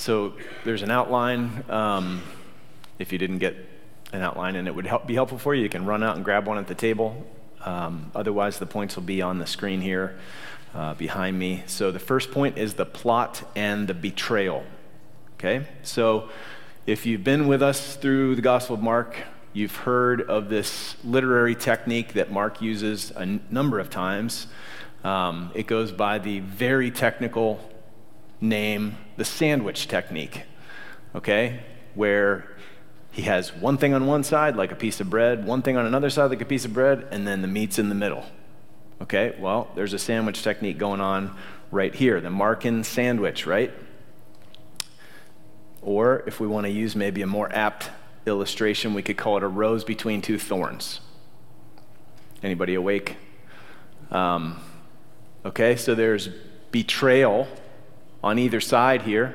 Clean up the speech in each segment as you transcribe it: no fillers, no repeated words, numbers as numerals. So there's an outline. If you didn't get an outline and it would be helpful for you, you can run out and grab one at the table. Otherwise, the points will be on the screen here behind me. So the first point is the plot and the betrayal. Okay? So if you've been with us through the Gospel of Mark, you've heard of this literary technique that Mark uses a number of times. It goes by the very technical name, the sandwich technique, okay? Where he has one thing on one side, like a piece of bread, one thing on another side, like a piece of bread, and then the meat's in the middle, okay? Well, there's a sandwich technique going on right here, the Markan sandwich, right? Or if we want to use maybe a more apt illustration, we could call it a rose between two thorns. Anybody awake? Okay, so there's betrayal on either side here,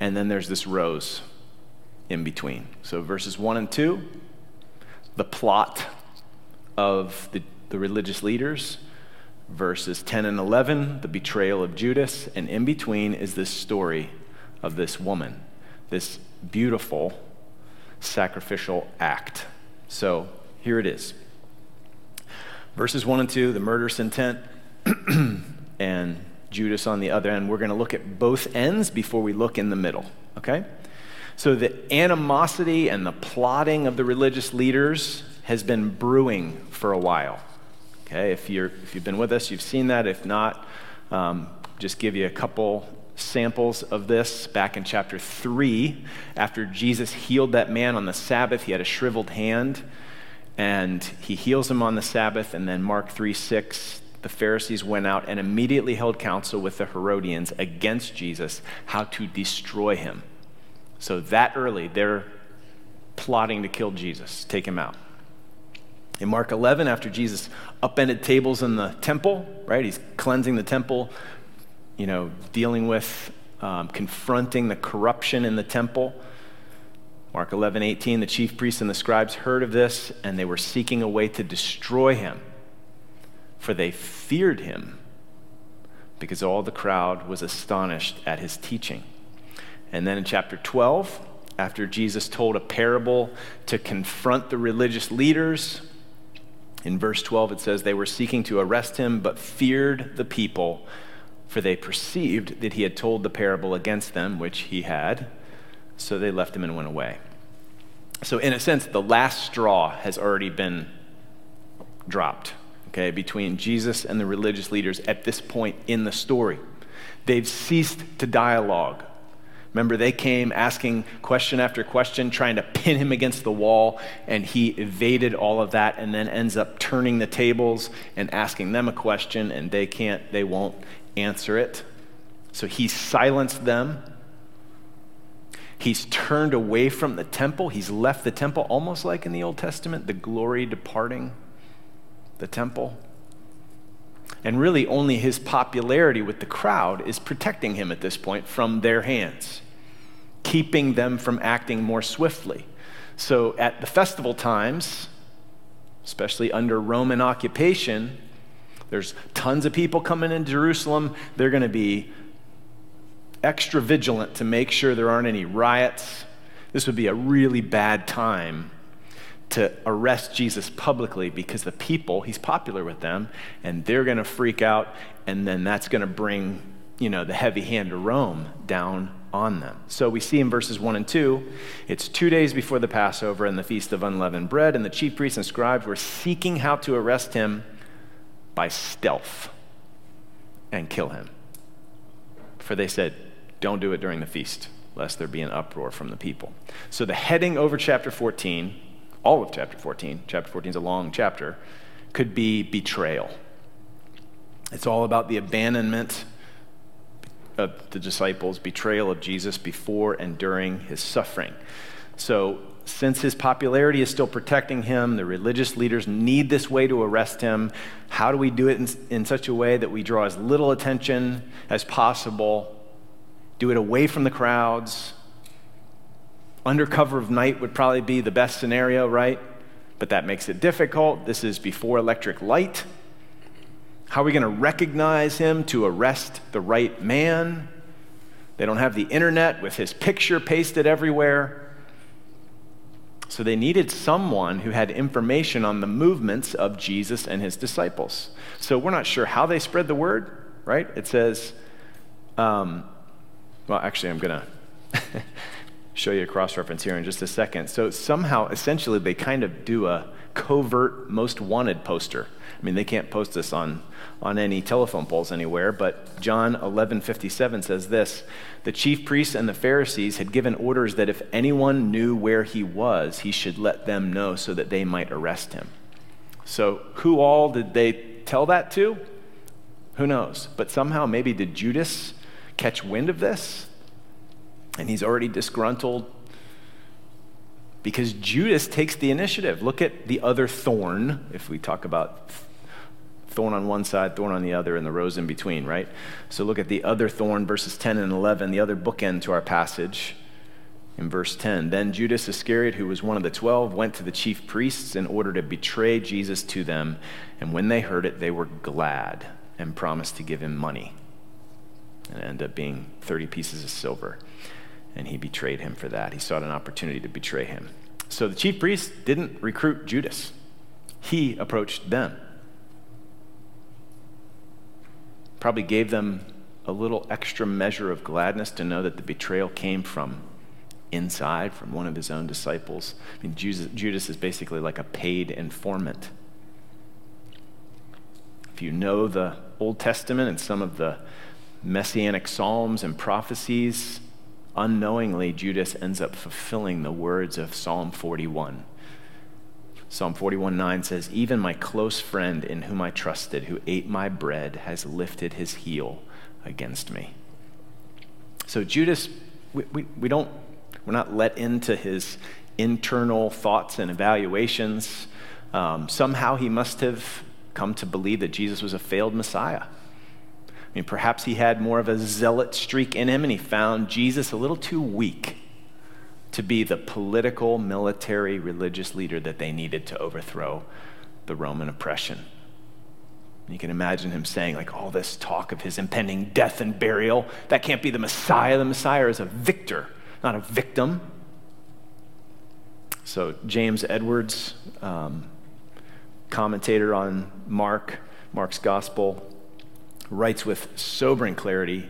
and then there's this rose in between. So verses 1 and 2, the plot of the religious leaders. Verses 10 and 11, the betrayal of Judas. And in between is this story of this woman, this beautiful sacrificial act. So here it is. Verses 1 and 2, the murderous intent, and Judas on the other end. We're going to look at both ends before we look in the middle, okay? So the animosity and the plotting of the religious leaders has been brewing for a while, okay? If you've been with us, you've seen that. If not, just give you a couple samples of this. Back in chapter 3, after Jesus healed that man on the Sabbath, he had a shriveled hand, and he heals him on the Sabbath, and then Mark 3:6, the Pharisees went out and immediately held counsel with the Herodians against Jesus, how to destroy him. So that early, they're plotting to kill Jesus, take him out. In Mark 11, after Jesus upended tables in the temple, right? He's cleansing the temple, you know, dealing with, confronting the corruption in the temple. Mark 11:18, the chief priests and the scribes heard of this, and they were seeking a way to destroy him, for they feared him, because all the crowd was astonished at his teaching. And then in chapter 12, after Jesus told a parable to confront the religious leaders, in verse 12 it says, they were seeking to arrest him, but feared the people, for they perceived that he had told the parable against them, which he had, so they left him and went away. So in a sense, the last straw has already been dropped, okay, between Jesus and the religious leaders at this point in the story. They've ceased to dialogue. Remember, they came asking question after question, trying to pin him against the wall, and he evaded all of that and then ends up turning the tables and asking them a question, and they won't answer it. So he silenced them. He's turned away from the temple. He's left the temple, almost like in the Old Testament, the glory departing the temple. And really only his popularity with the crowd is protecting him at this point from their hands, keeping them from acting more swiftly. So at the festival times, especially under Roman occupation, there's tons of people coming in Jerusalem. They're going to be extra vigilant to make sure there aren't any riots. This would be a really bad time to arrest Jesus publicly, because the people, he's popular with them, and they're going to freak out, and then that's going to bring, you know, the heavy hand of Rome down on them. So we see in verses 1 and 2, it's 2 days before the Passover and the Feast of Unleavened Bread, and the chief priests and scribes were seeking how to arrest him by stealth and kill him. For they said, don't do it during the feast, lest there be an uproar from the people. So the heading over chapter 14, all of chapter 14 is a long chapter, could be betrayal. It's all about the abandonment of the disciples, betrayal of Jesus before and during his suffering. So since his popularity is still protecting him, the religious leaders need this way to arrest him. How do we do it in such a way that we draw as little attention as possible, do it away from the crowds? Under cover of night would probably be the best scenario, right? But that makes it difficult. This is before electric light. How are we going to recognize him to arrest the right man? They don't have the internet with his picture pasted everywhere. So they needed someone who had information on the movements of Jesus and his disciples. So we're not sure how they spread the word, right? It says, well, actually, I'm going to show you a cross-reference here in just a second. So somehow, essentially, they kind of do a covert most wanted poster. I mean, they can't post this on any telephone poles anywhere, but John 11:57 says this: the chief priests and the Pharisees had given orders that if anyone knew where he was, he should let them know so that they might arrest him. So who all did they tell that to? Who knows? But somehow, maybe did Judas catch wind of this? And he's already disgruntled because Judas takes the initiative. Look at the other thorn, if we talk about thorn on one side, thorn on the other, and the rose in between, right? So look at the other thorn, verses 10 and 11, the other bookend to our passage in verse 10. Then Judas Iscariot, who was one of the 12, went to the chief priests in order to betray Jesus to them. And when they heard it, they were glad and promised to give him money. And it ended up being 30 pieces of silver. And he betrayed him for that. He sought an opportunity to betray him. So the chief priests didn't recruit Judas. He approached them. Probably gave them a little extra measure of gladness to know that the betrayal came from inside, from one of his own disciples. I mean, Judas is basically like a paid informant. If you know the Old Testament and some of the messianic psalms and prophecies, unknowingly, Judas ends up fulfilling the words of Psalm 41. Psalm 41:9 says, "Even my close friend in whom I trusted, who ate my bread, has lifted his heel against me." So Judas, we're not let into his internal thoughts and evaluations. Somehow he must have come to believe that Jesus was a failed Messiah. I mean, perhaps he had more of a zealot streak in him, and he found Jesus a little too weak to be the political, military, religious leader that they needed to overthrow the Roman oppression. And you can imagine him saying, like, all this talk of his impending death and burial, that can't be the Messiah. The Messiah is a victor, not a victim. So James Edwards, commentator on Mark's gospel, writes with sobering clarity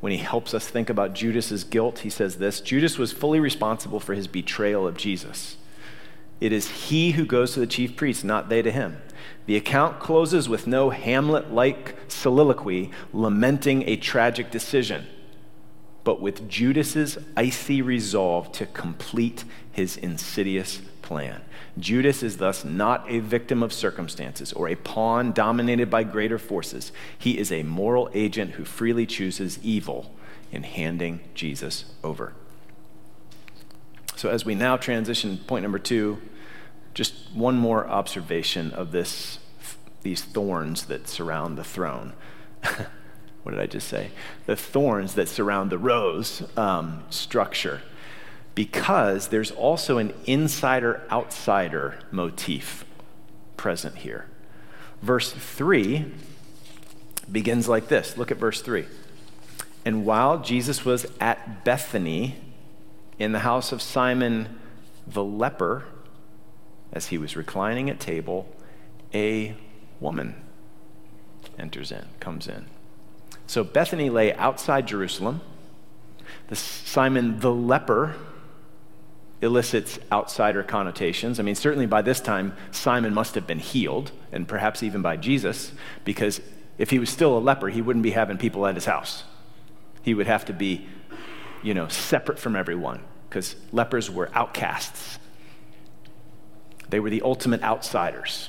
when he helps us think about Judas's guilt. He says this: Judas was fully responsible for his betrayal of Jesus. It is he who goes to the chief priests, not they to him. The account closes with no Hamlet-like soliloquy lamenting a tragic decision, but with Judas's icy resolve to complete his insidious plan. Judas is thus not a victim of circumstances or a pawn dominated by greater forces. He is a moral agent who freely chooses evil in handing Jesus over. So as we now transition to point number 2, just one more observation of these thorns that surround the throne. What did I just say? The thorns that surround the rose structure. Because there's also an insider-outsider motif present here. Verse 3 begins like this. Look at verse 3. And while Jesus was at Bethany in the house of Simon the leper, as he was reclining at table, a woman comes in. So Bethany lay outside Jerusalem. Simon the leper elicits outsider connotations. I mean, certainly by this time, Simon must have been healed, and perhaps even by Jesus, because if he was still a leper, he wouldn't be having people at his house. He would have to be, separate from everyone, because lepers were outcasts. They were the ultimate outsiders.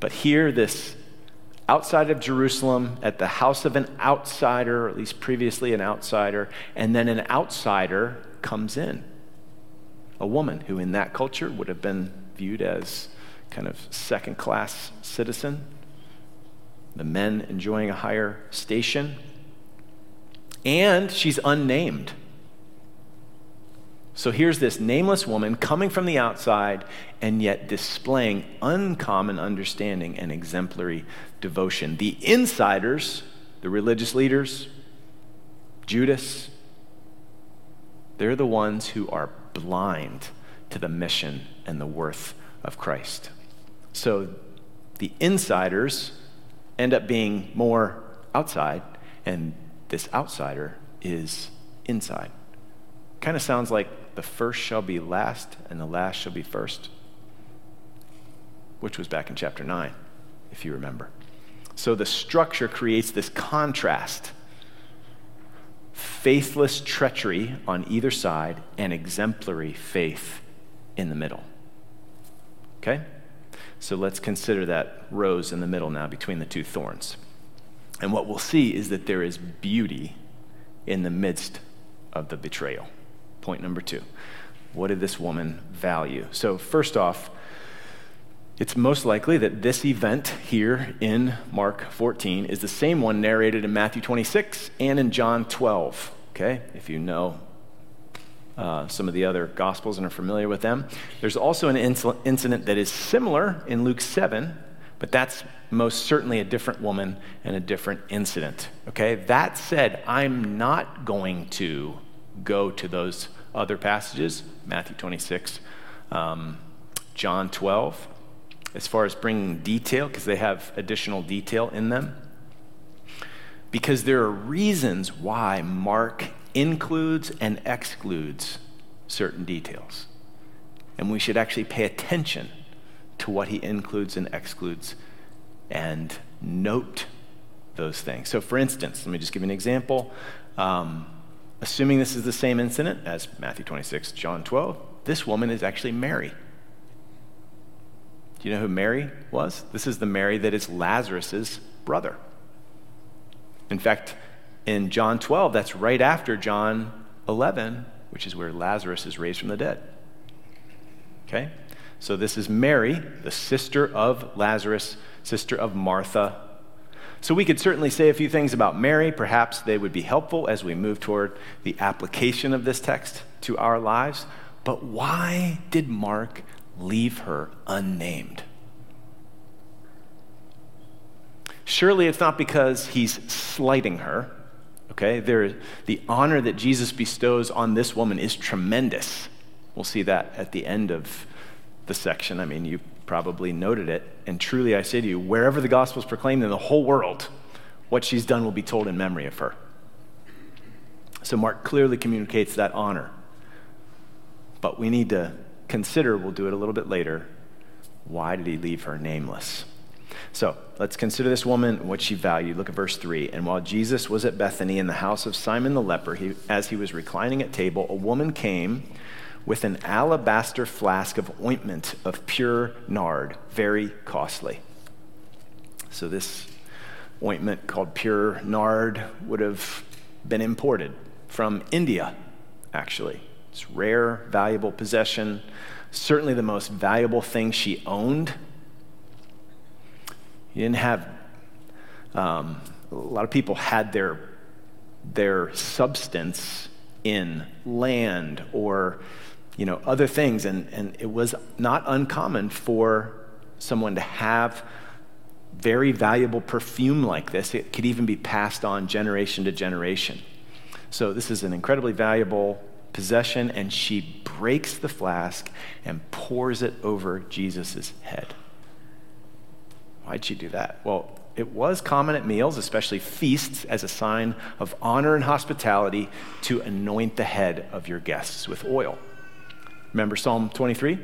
But here, this outside of Jerusalem, at the house of an outsider, or at least previously an outsider, and then an outsider comes in. A woman who in that culture would have been viewed as kind of second-class citizen, the men enjoying a higher station, and she's unnamed. So here's this nameless woman coming from the outside and yet displaying uncommon understanding and exemplary devotion. The insiders, the religious leaders, Judas, they're the ones who are blind to the mission and the worth of Christ. So the insiders end up being more outside, and this outsider is inside. Kind of sounds like the first shall be last and the last shall be first, which was back in chapter 9, if you remember. So the structure creates this contrast. Faithless treachery on either side and exemplary faith in the middle. Okay? So let's consider that rose in the middle now between the two thorns. And what we'll see is that there is beauty in the midst of the betrayal. Point number 2. What did this woman value? So first off, it's most likely that this event here in Mark 14 is the same one narrated in Matthew 26 and in John 12, okay? If you know some of the other Gospels and are familiar with them. There's also an incident that is similar in Luke 7, but that's most certainly a different woman and a different incident, okay? That said, I'm not going to go to those other passages, Matthew 26, John 12, as far as bringing detail, because they have additional detail in them, because there are reasons why Mark includes and excludes certain details. And we should actually pay attention to what he includes and excludes and note those things. So for instance, let me just give you an example. Assuming this is the same incident as Matthew 26, John 12, this woman is actually Mary. Do you know who Mary was? This is the Mary that is Lazarus's brother. In fact, in John 12, that's right after John 11, which is where Lazarus is raised from the dead. Okay? So this is Mary, the sister of Lazarus, sister of Martha. So we could certainly say a few things about Mary. Perhaps they would be helpful as we move toward the application of this text to our lives. But why did Mark leave her unnamed? Surely it's not because he's slighting her, okay? The honor that Jesus bestows on this woman is tremendous. We'll see that at the end of the section. I mean, you probably noted it. And truly I say to you, wherever the gospel is proclaimed in the whole world, what she's done will be told in memory of her. So Mark clearly communicates that honor. But we need to consider, we'll do it a little bit later, why did he leave her nameless? So let's consider this woman, what she valued. Look at verse 3. And while Jesus was at Bethany in the house of Simon the leper, as he was reclining at table, a woman came with an alabaster flask of ointment of pure nard, very costly. So this ointment called pure nard would have been imported from India, actually. It's rare, valuable possession, certainly the most valuable thing she owned. You didn't have, a lot of people had their substance in land or, other things. And it was not uncommon for someone to have very valuable perfume like this. It could even be passed on generation to generation. So this is an incredibly valuable possession, and she breaks the flask and pours it over Jesus' head. Why'd she do that? Well, it was common at meals, especially feasts, as a sign of honor and hospitality to anoint the head of your guests with oil. Remember Psalm 23?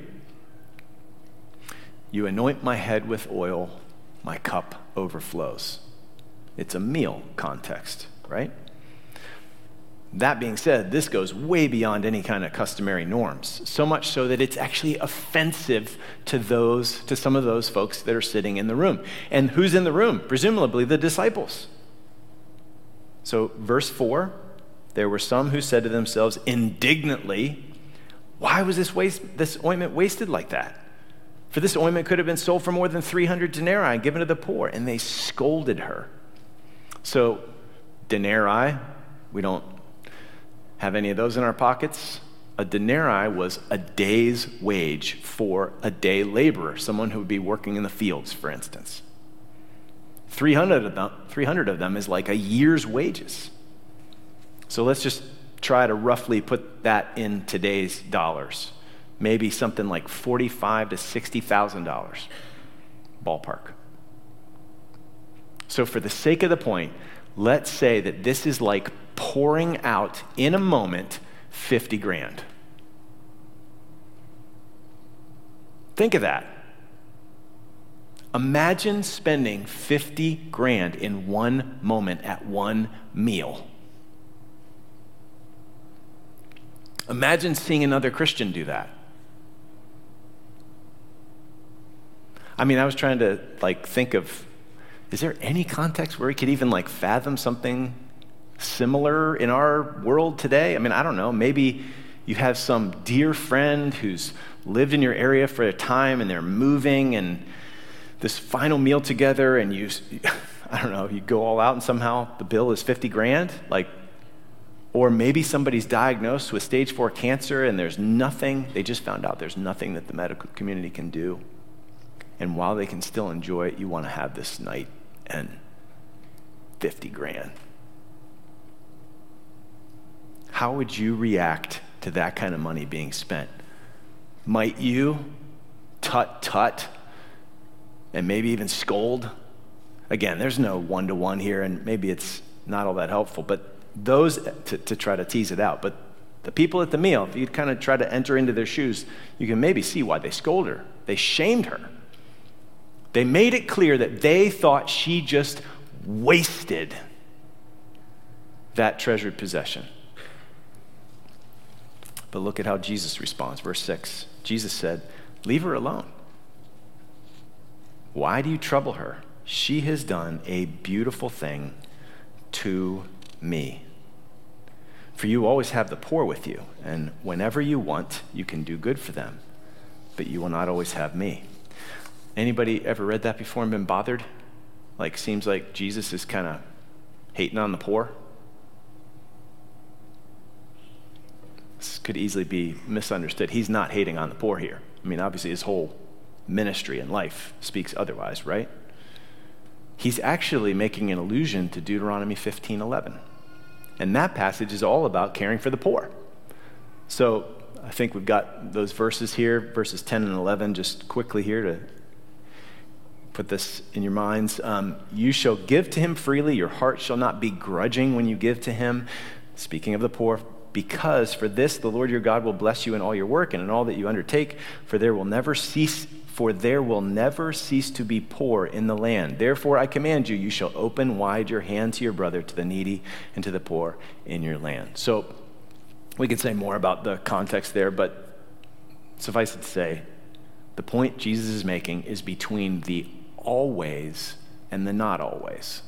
You anoint my head with oil, my cup overflows. It's a meal context, right? That being said, this goes way beyond any kind of customary norms, so much so that it's actually offensive to some of those folks that are sitting in the room. And who's in the room? Presumably the disciples. So verse 4, there were some who said to themselves indignantly, why was this ointment wasted like that? For this ointment could have been sold for more than 300 denarii and given to the poor. And they scolded her. So denarii, we don't have any of those in our pockets? A denarii was a day's wage for a day laborer, someone who would be working in the fields, for instance. 300 of them is like a year's wages. So let's just try to roughly put that in today's dollars. Maybe something like $45,000 to $60,000 ballpark. So for the sake of the point, let's say that this is like pouring out in a moment $50,000. Think of that. Imagine spending $50,000 in one moment at one meal. Imagine seeing another Christian do that. I mean, I was trying to think of, is there any context where we could even fathom something similar in our world today? I mean, I don't know, maybe you have some dear friend who's lived in your area for a time and they're moving and this final meal together and you go all out and somehow the bill is $50,000, or maybe somebody's diagnosed with stage 4 cancer and there's nothing, they just found out there's nothing that the medical community can do. And while they can still enjoy it, you want to have this night and $50,000. How would you react to that kind of money being spent? Might you tut-tut and maybe even scold? Again, there's no one-to-one here, and maybe it's not all that helpful, but those, to try to tease it out, but the people at the meal, if you kind of try to enter into their shoes, you can maybe see why they scolded her. They shamed her. They made it clear that they thought she just wasted that treasured possession. But look at how Jesus responds. Verse 6, Jesus said, "Leave her alone. Why do you trouble her? She has done a beautiful thing to me. For you always have the poor with you, and whenever you want, you can do good for them, but you will not always have me." Anybody ever read that before and been bothered? Seems like Jesus is kind of hating on the poor. This could easily be misunderstood. He's not hating on the poor here. I mean, obviously his whole ministry and life speaks otherwise, right? He's actually making an allusion to Deuteronomy 15:11. And that passage is all about caring for the poor. So I think we've got those verses here, verses 10 and 11, just quickly here to put this in your minds. You shall give to him freely, your heart shall not be grudging when you give to him. Speaking of the poor, because for this the Lord your God will bless you in all your work and in all that you undertake, for there will never cease to be poor in the land. Therefore I command you, you shall open wide your hand to your brother, to the needy, and to the poor in your land. So we could say more about the context there, but suffice it to say, the point Jesus is making is between the always and the not always.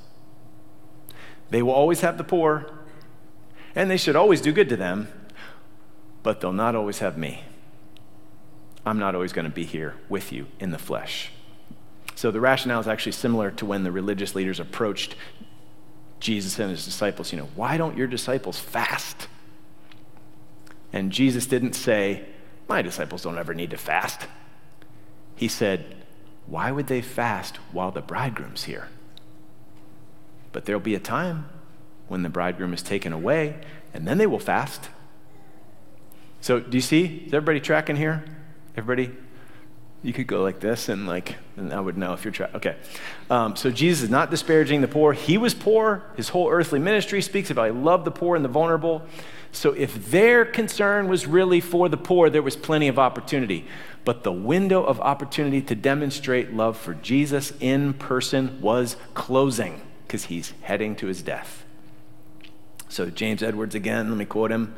They will always have the poor, and they should always do good to them, but they'll not always have me. I'm not always going to be here with you in the flesh. So the rationale is actually similar to when the religious leaders approached Jesus and his disciples. Why don't your disciples fast? And Jesus didn't say, my disciples don't ever need to fast. He said, why would they fast while the bridegroom's here? But there'll be a time when the bridegroom is taken away, and then they will fast. So do you see? Is everybody tracking here? Everybody, you could go like this and I would know if you're okay. So Jesus is not disparaging the poor. He was poor. His whole earthly ministry speaks about, I love the poor and the vulnerable. So if their concern was really for the poor, there was plenty of opportunity. But the window of opportunity to demonstrate love for Jesus in person was closing because he's heading to his death. So James Edwards again, let me quote him.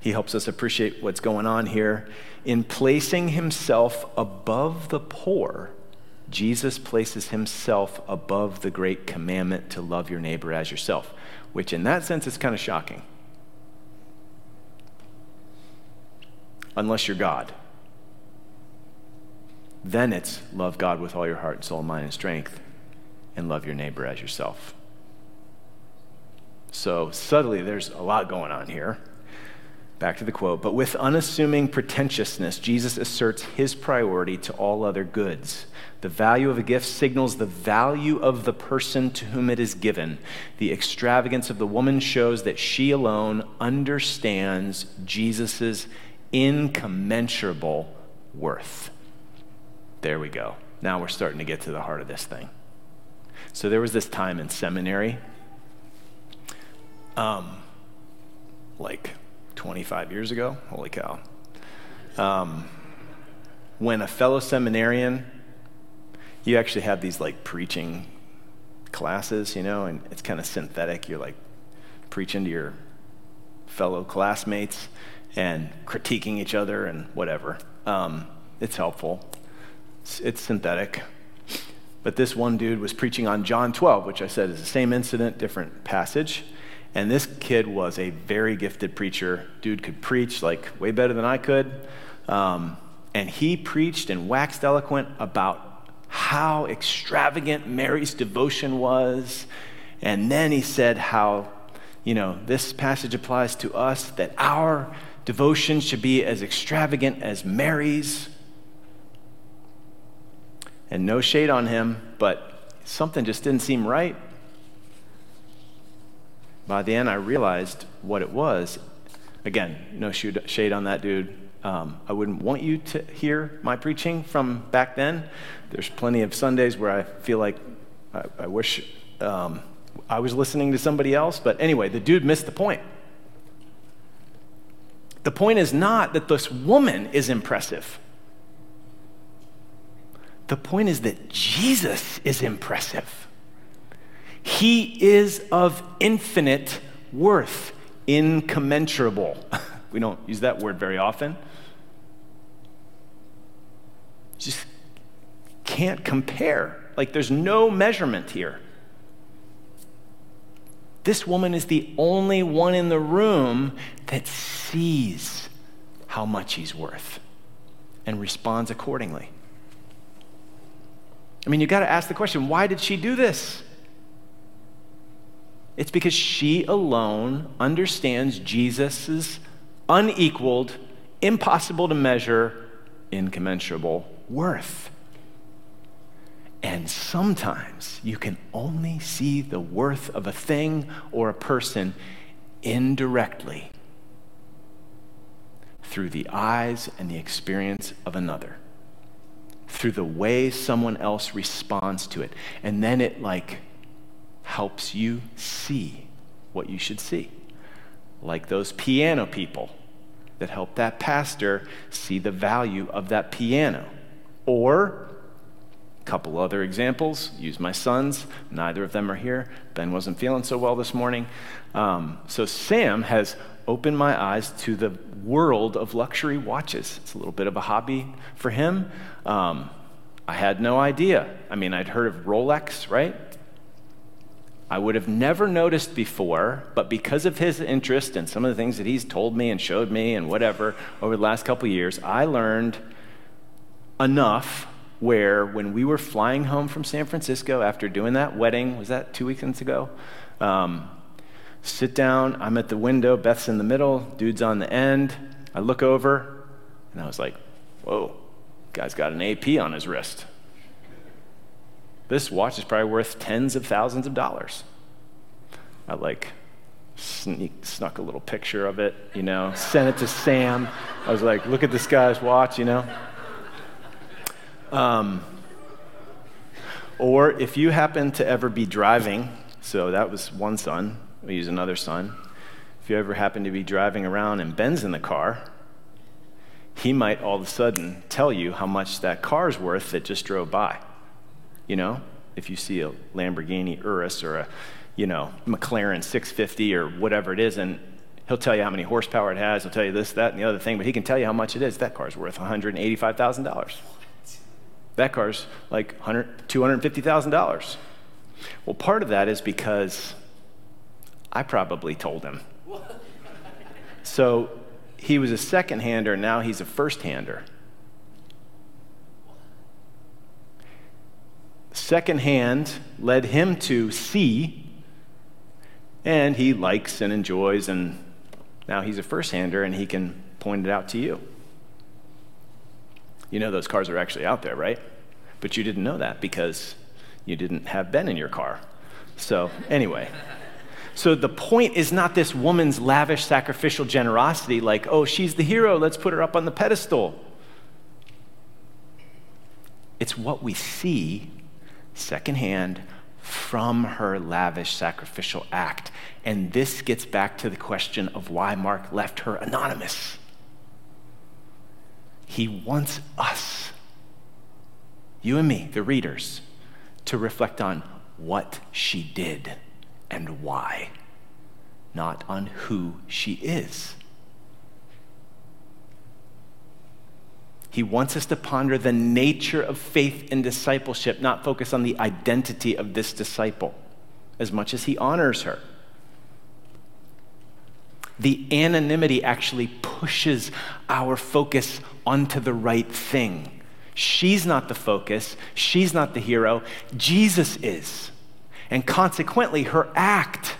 He helps us appreciate what's going on here. In placing himself above the poor, Jesus places himself above the great commandment to love your neighbor as yourself, which in that sense is kind of shocking. Unless you're God. Then it's love God with all your heart and soul, mind, and strength, and love your neighbor as yourself. So subtly, there's a lot going on here. Back to the quote, but with unassuming pretentiousness, Jesus asserts his priority to all other goods. The value of a gift signals the value of the person to whom it is given. The extravagance of the woman shows that she alone understands Jesus's incommensurable worth. There we go. Now we're starting to get to the heart of this thing. So there was this time in seminary, 25 years ago, holy cow, when a fellow seminarian, you actually have these like preaching classes, you know, and it's kind of synthetic. You're like preaching to your fellow classmates and critiquing each other and whatever. It's helpful. It's synthetic. But this one dude was preaching on John 12, which I said is the same incident, different passage. And this kid was a very gifted preacher. Dude could preach like way better than I could. And he preached and waxed eloquent about how extravagant Mary's devotion was. And then he said how, you know, this passage applies to us, that our devotion should be as extravagant as Mary's. And no shade on him, but something just didn't seem right. By the end, I realized what it was. Again, no shade on that dude. I wouldn't want you to hear my preaching from back then. There's plenty of Sundays where I feel like I wish I was listening to somebody else. But anyway, the dude missed the point. The point is not that this woman is impressive. The point is that Jesus is impressive. He is of infinite worth, incommensurable. We don't use that word very often. Just can't compare. Like, there's no measurement here. This woman is the only one in the room that sees how much he's worth and responds accordingly. I mean, you got to ask the question, why did she do this? It's because she alone understands Jesus' unequaled, impossible to measure, incommensurable worth. And sometimes you can only see the worth of a thing or a person indirectly through the eyes and the experience of another, through the way someone else responds to it. And then it like helps you see what you should see. Like those piano people that help that pastor see the value of that piano. Or, a couple other examples, use my sons. Neither of them are here. Ben wasn't feeling so well this morning. So Sam has opened my eyes to the world of luxury watches. It's a little bit of a hobby for him. I had no idea. I mean, I'd heard of Rolex, right? I would have never noticed before, but because of his interest and some of the things that he's told me and showed me and whatever over the last couple of years, I learned enough where when we were flying home from San Francisco after doing that wedding, was that 2 weekends ago? Sit down, I'm at the window, Beth's in the middle, dude's on the end. I look over and I was like, whoa, guy's got an AP on his wrist. This watch is probably worth tens of thousands of dollars. I snuck a little picture of it, you know, sent it to Sam. I was like, look at this guy's watch, you know. Or if you happen to ever be driving, so that was one son, we use another son. If you ever happen to be driving around and Ben's in the car, he might all of a sudden tell you how much that car's worth that just drove by. You know, if you see a Lamborghini Urus or a, you know, McLaren 650 or whatever it is, and he'll tell you how many horsepower it has, he'll tell you this, that, and the other thing, but he can tell you how much it is. That car's worth $185,000. That car's like $250,000. Well, part of that is because I probably told him. So he was a second-hander, now he's a first-hander. Second hand led him to see, and he likes and enjoys and Now he's a first-hander and he can point it out to you. You know those cars are actually out there, right? But you didn't know that because you didn't have Ben in your car. So anyway, so the point is not this woman's lavish sacrificial generosity like, oh, she's the hero, let's put her up on the pedestal. It's what we see secondhand from her lavish sacrificial act. And this gets back to the question of why Mark left her anonymous. He wants us, you and me, the readers, to reflect on what she did and why, not on who she is. He wants us to ponder the nature of faith and discipleship, not focus on the identity of this disciple, as much as he honors her. The anonymity actually pushes our focus onto the right thing. She's not the focus. She's not the hero. Jesus is. And consequently, her act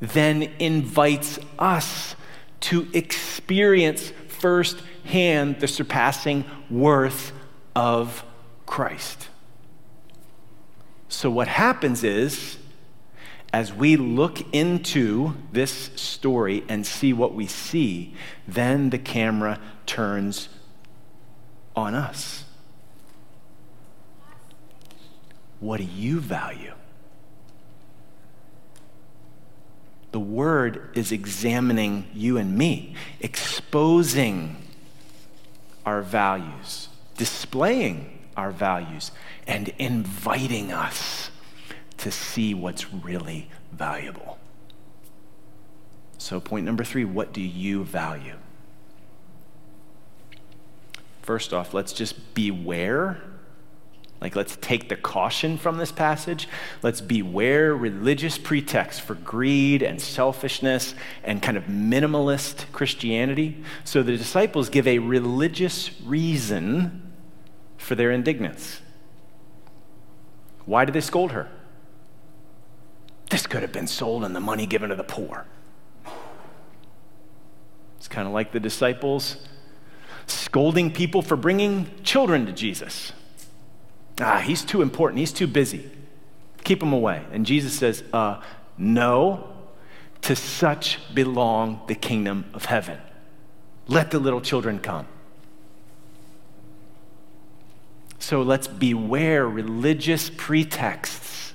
then invites us to experience firsthand the surpassing worth of Christ. So what happens is, as we look into this story and see what we see, then the camera turns on us. What do you value? The word is examining you and me, exposing our values, displaying our values, and inviting us to see what's really valuable. So point number 3, what do you value? First off, let's just beware. Let's take the caution from this passage. Let's beware religious pretexts for greed and selfishness and kind of minimalist Christianity. So the disciples give a religious reason for their indignance. Why did they scold her? This could have been sold and the money given to the poor. It's kind of like the disciples scolding people for bringing children to Jesus. He's too important. He's too busy. Keep him away. And Jesus says, no, to such belong the kingdom of heaven. Let the little children come. So let's beware religious pretexts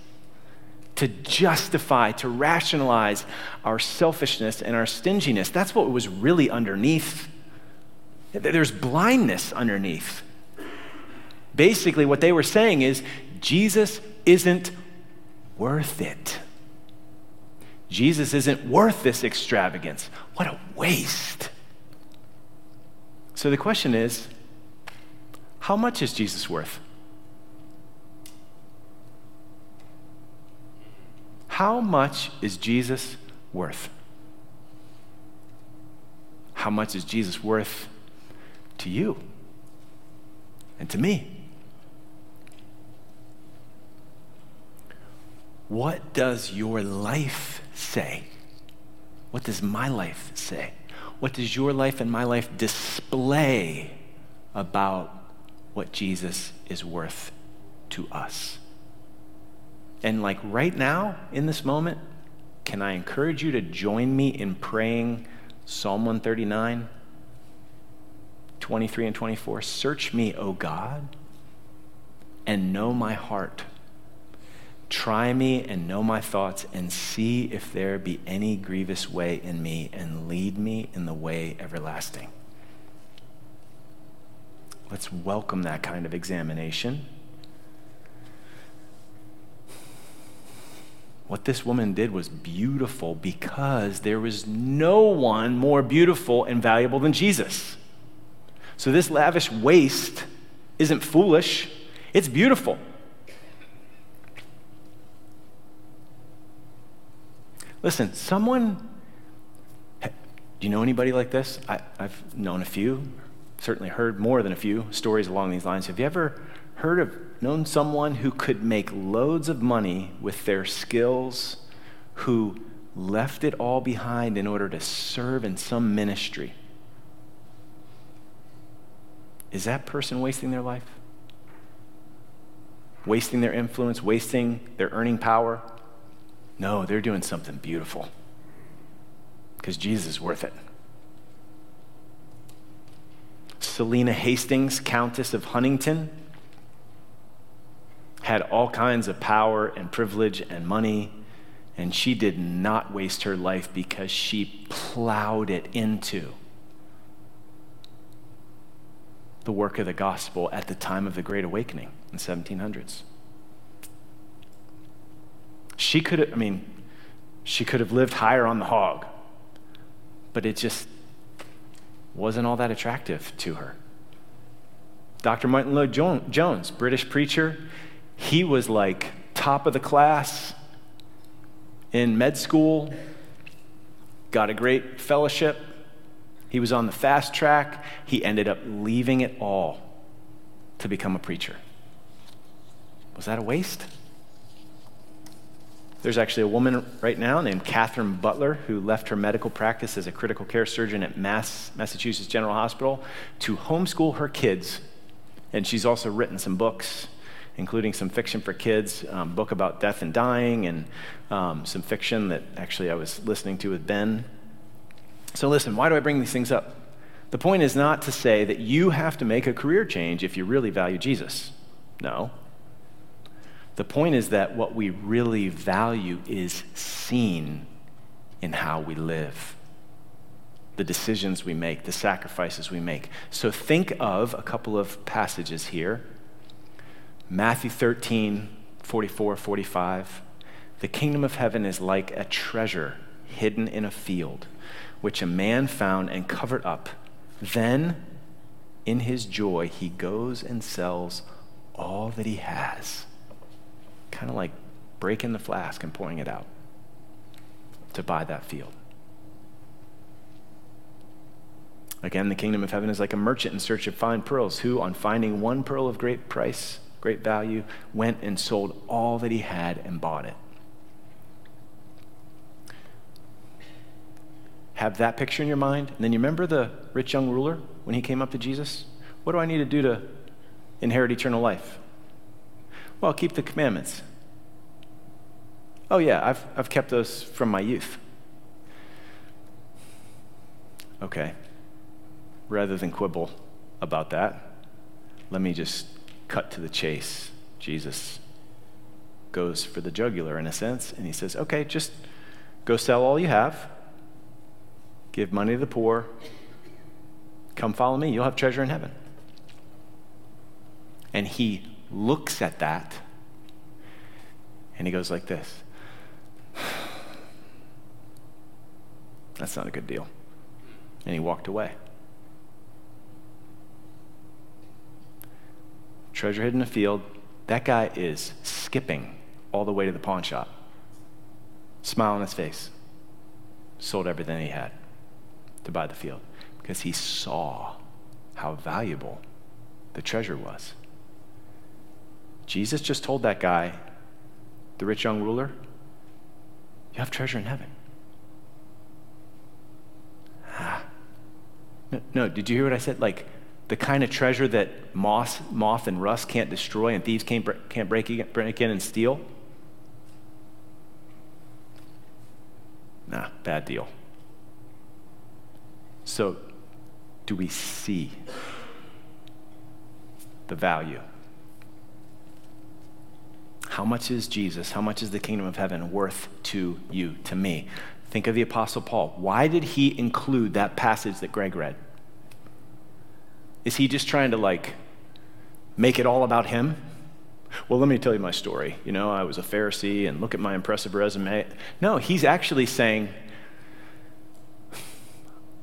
to justify, to rationalize our selfishness and our stinginess. That's what was really underneath. There's blindness underneath. Basically, what they were saying is, Jesus isn't worth it. Jesus isn't worth this extravagance. What a waste. So the question is, how much is Jesus worth? How much is Jesus worth? How much is Jesus worth to you and to me? What does your life say? What does my life say? What does your life and my life display about what Jesus is worth to us? And right now, in this moment, can I encourage you to join me in praying Psalm 139, 23 and 24? Search me, O God, and know my heart. Try me and know my thoughts, and see if there be any grievous way in me, and lead me in the way everlasting. Let's welcome that kind of examination. What this woman did was beautiful because there was no one more beautiful and valuable than Jesus. So this lavish waste isn't foolish, it's beautiful. Listen, someone, do you know anybody like this? I've known a few, certainly heard more than a few stories along these lines. Have you ever known someone who could make loads of money with their skills, who left it all behind in order to serve in some ministry, is that person wasting their life? Wasting their influence, wasting their earning power? No, they're doing something beautiful because Jesus is worth it. Selina Hastings, Countess of Huntingdon, had all kinds of power and privilege and money, and she did not waste her life because she plowed it into the work of the gospel at the time of the Great Awakening in 1700s. She could have lived higher on the hog, but it just wasn't all that attractive to her. Dr. Martin Lloyd-Jones, British preacher, he was like top of the class in med school, got a great fellowship. He was on the fast track. He ended up leaving it all to become a preacher. Was that a waste? There's actually a woman right now named Catherine Butler who left her medical practice as a critical care surgeon at Massachusetts General Hospital to homeschool her kids. And she's also written some books, including some fiction for kids, book about death and dying, and some fiction that actually I was listening to with Ben. So listen, why do I bring these things up? The point is not to say that you have to make a career change if you really value Jesus. No. The point is that what we really value is seen in how we live, the decisions we make, the sacrifices we make. So think of a couple of passages here. Matthew 13, 44, 45. The kingdom of heaven is like a treasure hidden in a field, which a man found and covered up. Then, in his joy, he goes and sells all that he has. Kind of like breaking the flask and pouring it out to buy that field. Again, the kingdom of heaven is like a merchant in search of fine pearls, who, on finding one pearl of great price, great value, went and sold all that he had and bought it. Have that picture in your mind. And then you remember the rich young ruler when he came up to Jesus? What do I need to do to inherit eternal life? Well, keep the commandments. Oh yeah, I've kept those from my youth. Okay. Rather than quibble about that, let me just cut to the chase. Jesus goes for the jugular in a sense, and he says, okay, just go sell all you have, give money to the poor, come follow me, you'll have treasure in heaven. And he looks at that, and he goes like this. That's not a good deal. And he walked away. Treasure hidden in a field. That guy is skipping all the way to the pawn shop. Smile on his face. Sold everything he had to buy the field, because he saw how valuable the treasure was. Jesus just told that guy, the rich young ruler, you have treasure in heaven. No, did you hear what I said? Like the kind of treasure that moth and rust can't destroy and thieves can't break in and steal? Nah, bad deal. So, do we see the value? How much is Jesus, how much is the kingdom of heaven worth to you, to me? Think of the Apostle Paul. Why did he include that passage that Greg read? Is he just trying to make it all about him? Well, let me tell you my story. You know, I was a Pharisee, and look at my impressive resume. No, he's actually saying,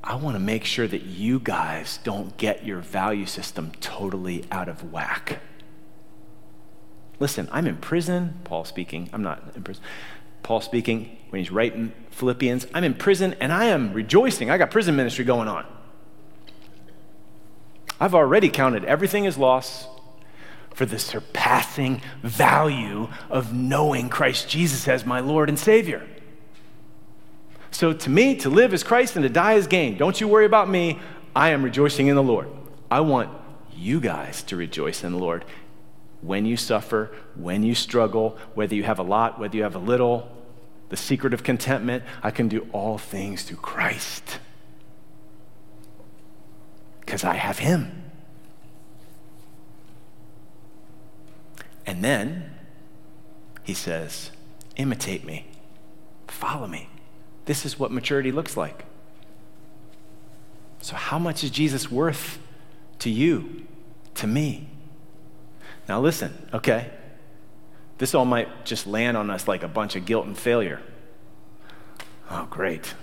I want to make sure that you guys don't get your value system totally out of whack. Listen, I'm in prison, Paul speaking. I'm not in prison. Paul speaking when he's writing Philippians. I'm in prison and I am rejoicing. I got prison ministry going on. I've already counted everything as loss for the surpassing value of knowing Christ Jesus as my Lord and Savior. So to me, to live is Christ and to die is gain. Don't you worry about me. I am rejoicing in the Lord. I want you guys to rejoice in the Lord. When you suffer, when you struggle, whether you have a lot, whether you have a little, the secret of contentment, I can do all things through Christ because I have him. And then he says, imitate me, follow me. This is what maturity looks like. So how much is Jesus worth to you, to me? Now listen, okay, this all might just land on us like a bunch of guilt and failure. Oh, great.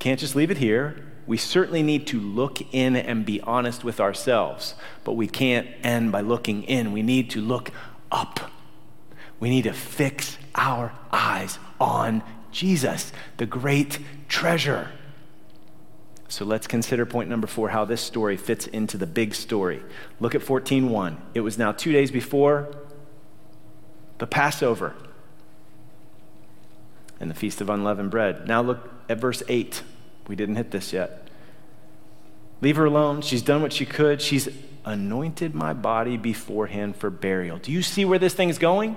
Can't just leave it here. We certainly need to look in and be honest with ourselves, but we can't end by looking in. We need to look up. We need to fix our eyes on Jesus, the great treasure. So let's consider point number 4, how this story fits into the big story. Look at 14:1. It was now 2 days before the Passover and the Feast of Unleavened Bread. Now look at verse 8. We didn't hit this yet. Leave her alone. She's done what she could. She's anointed my body beforehand for burial. Do you see where this thing is going?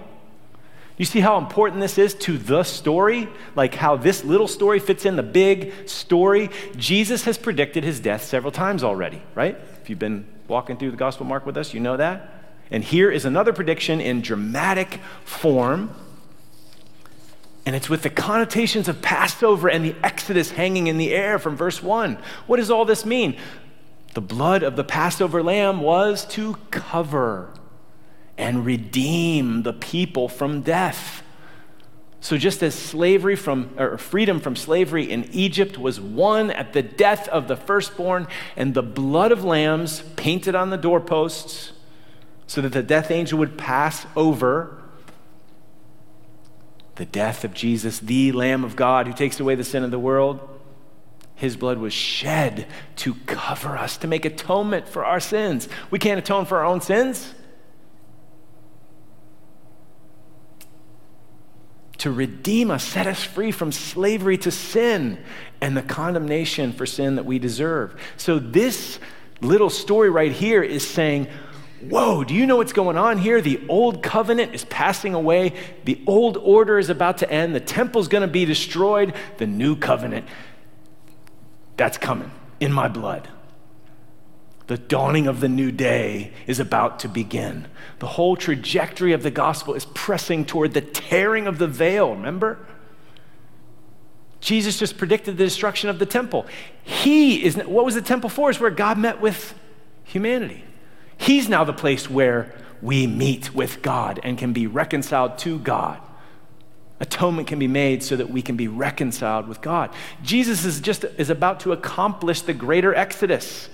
You see how important this is to the story? Like how this little story fits in the big story? Jesus has predicted his death several times already, right? If you've been walking through the Gospel of Mark with us, you know that. And here is another prediction in dramatic form. And it's with the connotations of Passover and the Exodus hanging in the air from verse 1. What does all this mean? The blood of the Passover lamb was to cover and redeem the people from death. So just as freedom from slavery in Egypt was won at the death of the firstborn and the blood of lambs painted on the doorposts so that the death angel would pass over, the death of Jesus, the Lamb of God who takes away the sin of the world, his blood was shed to cover us, to make atonement for our sins. We can't atone for our own sins. To redeem us, set us free from slavery to sin and the condemnation for sin that we deserve. So this little story right here is saying, whoa, do you know what's going on here? The old covenant is passing away. The old order is about to end. The temple's going to be destroyed. The new covenant, that's coming in my blood. The dawning of the new day is about to begin. The whole trajectory of the gospel is pressing toward the tearing of the veil, remember? Jesus just predicted the destruction of the temple. What was the temple for? It's where God met with humanity. He's now the place where we meet with God and can be reconciled to God. Atonement can be made so that we can be reconciled with God. Jesus is about to accomplish the greater exodus,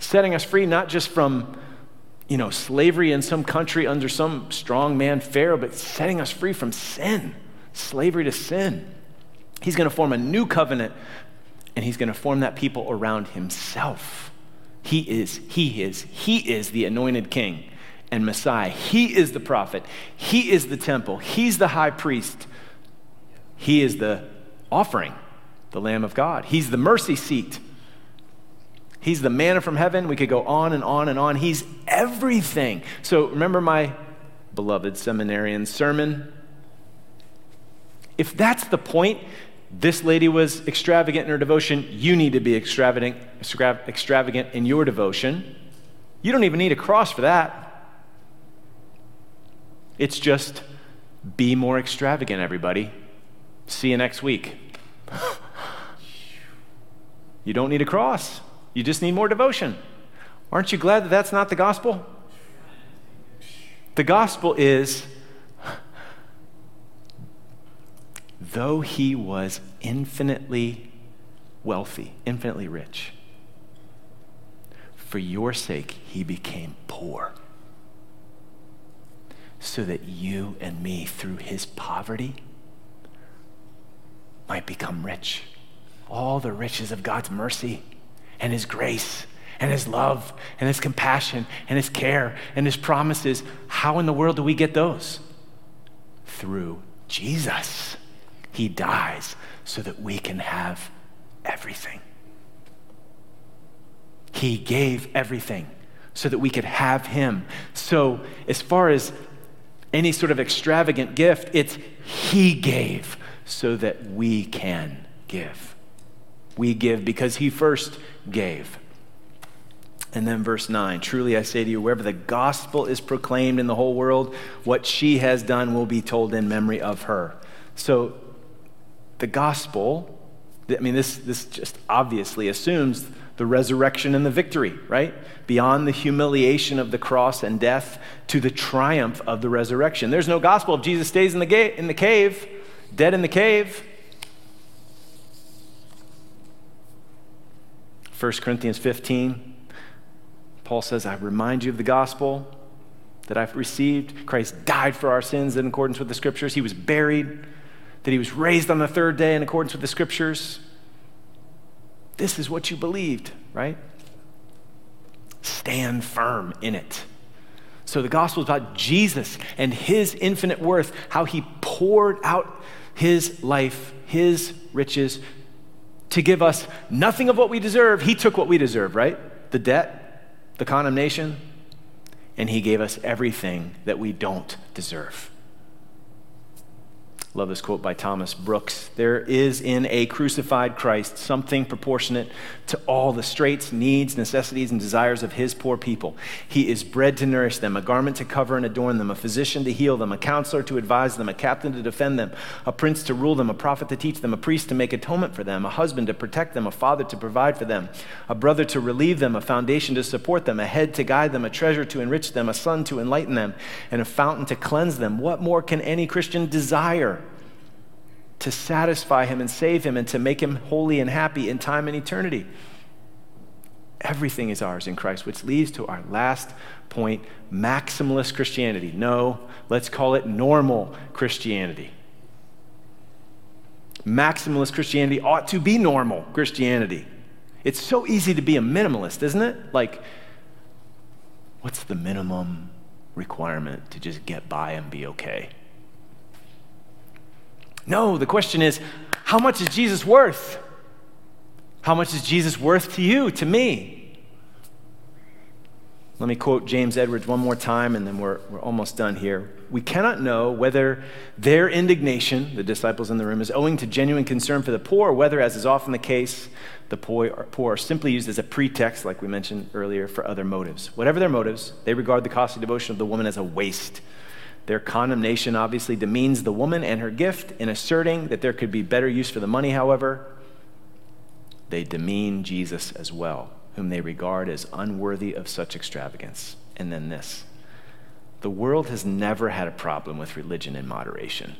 setting us free not just from, slavery in some country under some strong man Pharaoh, but setting us free from sin, slavery to sin. He's going to form a new covenant, and he's going to form that people around himself. He is the anointed king and Messiah. He is the prophet. He is the temple. He's the high priest. He is the offering, the Lamb of God. He's the mercy seat. He's the manna from heaven. We could go on and on and on. He's everything. So remember my beloved seminarian sermon? If that's the point, this lady was extravagant in her devotion. You need to be extravagant in your devotion. You don't even need a cross for that. It's just be more extravagant, everybody. See you next week. You don't need a cross. You just need more devotion. Aren't you glad that that's not the gospel? The gospel is, though he was infinitely wealthy, infinitely rich, for your sake he became poor, so that you and me, through his poverty, might become rich. All the riches of God's mercy and his grace, and his love, and his compassion, and his care, and his promises. How in the world do we get those? Through Jesus. He dies so that we can have everything. He gave everything so that we could have him. So as far as any sort of extravagant gift, it's he gave so that we can give. We give because he first gave. And then verse 9, truly I say to you, wherever the gospel is proclaimed in the whole world, what she has done will be told in memory of her. So the gospel, I mean, this just obviously assumes the resurrection and the victory, right? Beyond the humiliation of the cross and death to the triumph of the resurrection. There's no gospel if Jesus stays in the cave, dead in the cave. 1 Corinthians 15, Paul says, I remind you of the gospel that I've received. Christ died for our sins in accordance with the scriptures. He was buried, that he was raised on the third day in accordance with the scriptures. This is what you believed, right? Stand firm in it. So the gospel is about Jesus and his infinite worth, how he poured out his life, his riches, to give us nothing of what we deserve. He took what we deserve, right? The debt, the condemnation, and he gave us everything that we don't deserve. Love this quote by Thomas Brooks. There is in a crucified Christ something proportionate to all the straits, needs, necessities, and desires of his poor people. He is bread to nourish them, a garment to cover and adorn them, a physician to heal them, a counselor to advise them, a captain to defend them, a prince to rule them, a prophet to teach them, a priest to make atonement for them, a husband to protect them, a father to provide for them, a brother to relieve them, a foundation to support them, a head to guide them, a treasure to enrich them, a sun to enlighten them, and a fountain to cleanse them. What more can any Christian desire? To satisfy him and save him and to make him holy and happy in time and eternity. Everything is ours in Christ, which leads to our last point, maximalist Christianity. No, let's call it normal Christianity. Maximalist Christianity ought to be normal Christianity. It's so easy to be a minimalist, isn't it? Like, what's the minimum requirement to just get by and be okay? No, the question is, how much is Jesus worth? How much is Jesus worth to you, to me? Let me quote James Edwards one more time, and then we're almost done here. We cannot know whether their indignation, the disciples in the room, is owing to genuine concern for the poor, or whether, as is often the case, the poor are simply used as a pretext, like we mentioned earlier, for other motives. Whatever their motives, they regard the costly devotion of the woman as a waste. Their condemnation obviously demeans the woman and her gift. In asserting that there could be better use for the money, however, they demean Jesus as well, whom they regard as unworthy of such extravagance. And then this, the world has never had a problem with religion in moderation.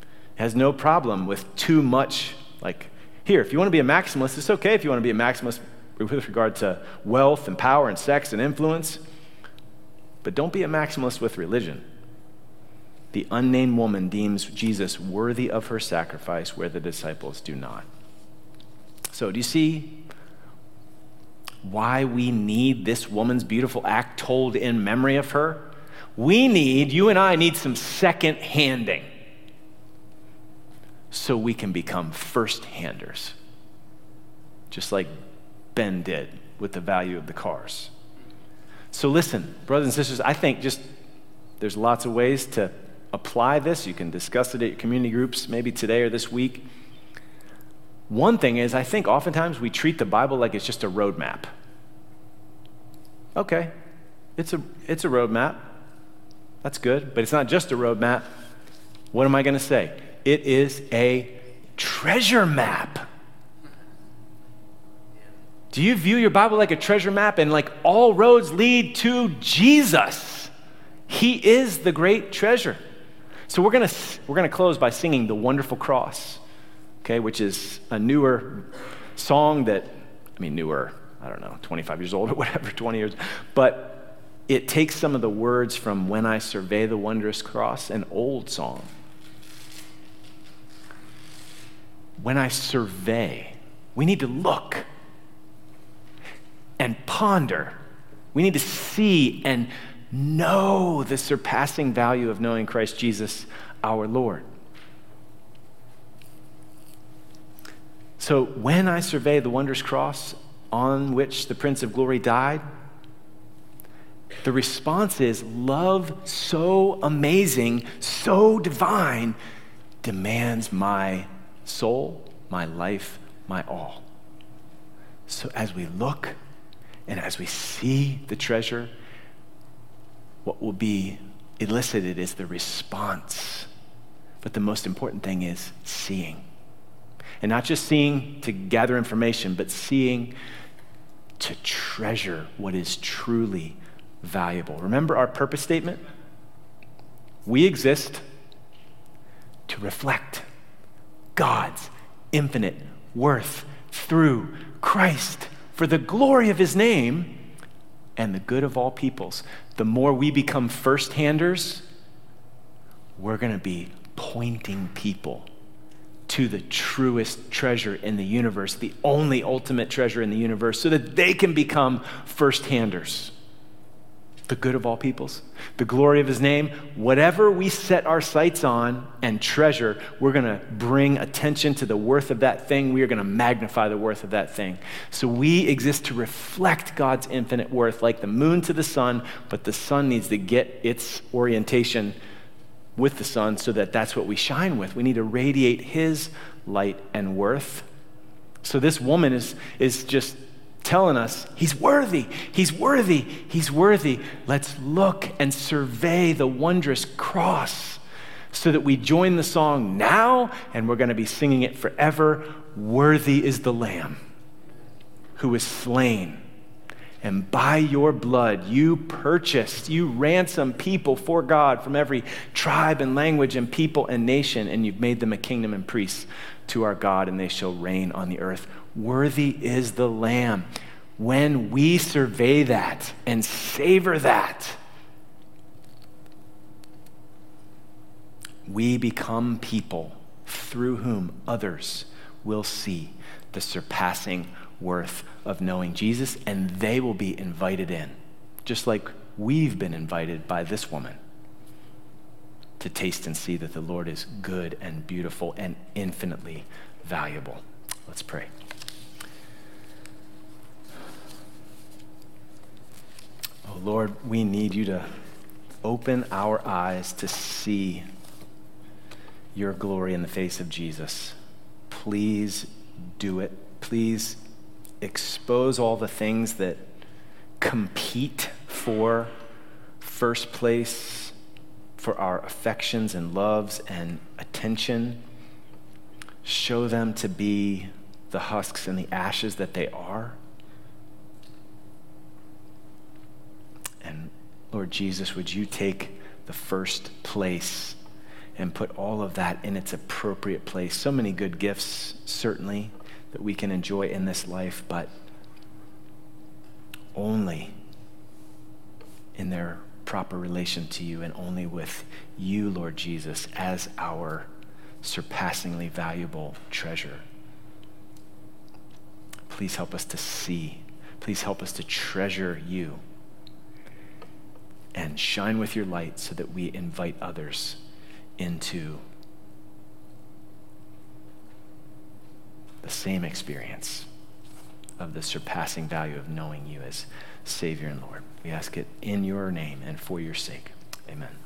It has no problem with too much, like, here, if you want to be a maximalist, it's okay if you want to be a maximalist with regard to wealth and power and sex and influence, but don't be a maximalist with religion. The unnamed woman deems Jesus worthy of her sacrifice where the disciples do not. So do you see why we need this woman's beautiful act told in memory of her? You and I need some second-handing so we can become first-handers, just like Ben did with the value of the cars. So listen, brothers and sisters, I think just there's lots of ways to apply this. You can discuss it at your community groups, maybe today or this week. One thing is, I think oftentimes we treat the Bible like it's just a roadmap. Okay, it's a roadmap. That's good, but it's not just a roadmap. What am I going to say? It is a treasure map. Do you view your Bible like a treasure map and like all roads lead to Jesus? He is the great treasure. So we're gonna close by singing The Wonderful Cross, okay, which is a newer song that, newer, 25 years old or whatever, 20 years, but it takes some of the words from When I Survey the Wondrous Cross, an old song. When I survey, we need to look and ponder. We need to see and know the surpassing value of knowing Christ Jesus, our Lord. So when I survey the wondrous cross on which the Prince of Glory died, the response is love so amazing, so divine, demands my soul, my life, my all. So as we look and as we see the treasure, what will be elicited is the response. But the most important thing is seeing. And not just seeing to gather information, but seeing to treasure what is truly valuable. Remember our purpose statement? We exist to reflect God's infinite worth through Christ for the glory of his name and the good of all peoples. The more we become first-handers, we're going to be pointing people to the truest treasure in the universe, the only ultimate treasure in the universe, so that they can become first-handers. The good of all peoples, the glory of his name, whatever we set our sights on and treasure, we're going to bring attention to the worth of that thing. We are going to magnify the worth of that thing. So we exist to reflect God's infinite worth like the moon to the sun, but the sun needs to get its orientation with the sun so that that's what we shine with. We need to radiate his light and worth. So this woman is just telling us he's worthy, he's worthy, he's worthy. Let's look and survey the wondrous cross so that we join the song now and we're going to be singing it forever. Worthy is the Lamb who was slain, and by your blood you purchased, you ransomed people for God from every tribe and language and people and nation, and you've made them a kingdom and priests to our God, and they shall reign on the earth. Worthy is the Lamb. When we survey that and savor that, we become people through whom others will see the surpassing worth of knowing Jesus, and they will be invited in, just like we've been invited by this woman to taste and see that the Lord is good and beautiful and infinitely valuable. Let's pray. Oh Lord, we need you to open our eyes to see your glory in the face of Jesus. Please do it. Please expose all the things that compete for first place, for our affections and loves and attention. Show them to be the husks and the ashes that they are. And Lord Jesus, would you take the first place and put all of that in its appropriate place? So many good gifts, certainly, that we can enjoy in this life, but only in their proper relation to you and only with you, Lord Jesus, as our surpassingly valuable treasure. Please help us to see. Please help us to treasure you and shine with your light so that we invite others into the same experience of the surpassing value of knowing you as Savior and Lord. We ask it in your name and for your sake. Amen.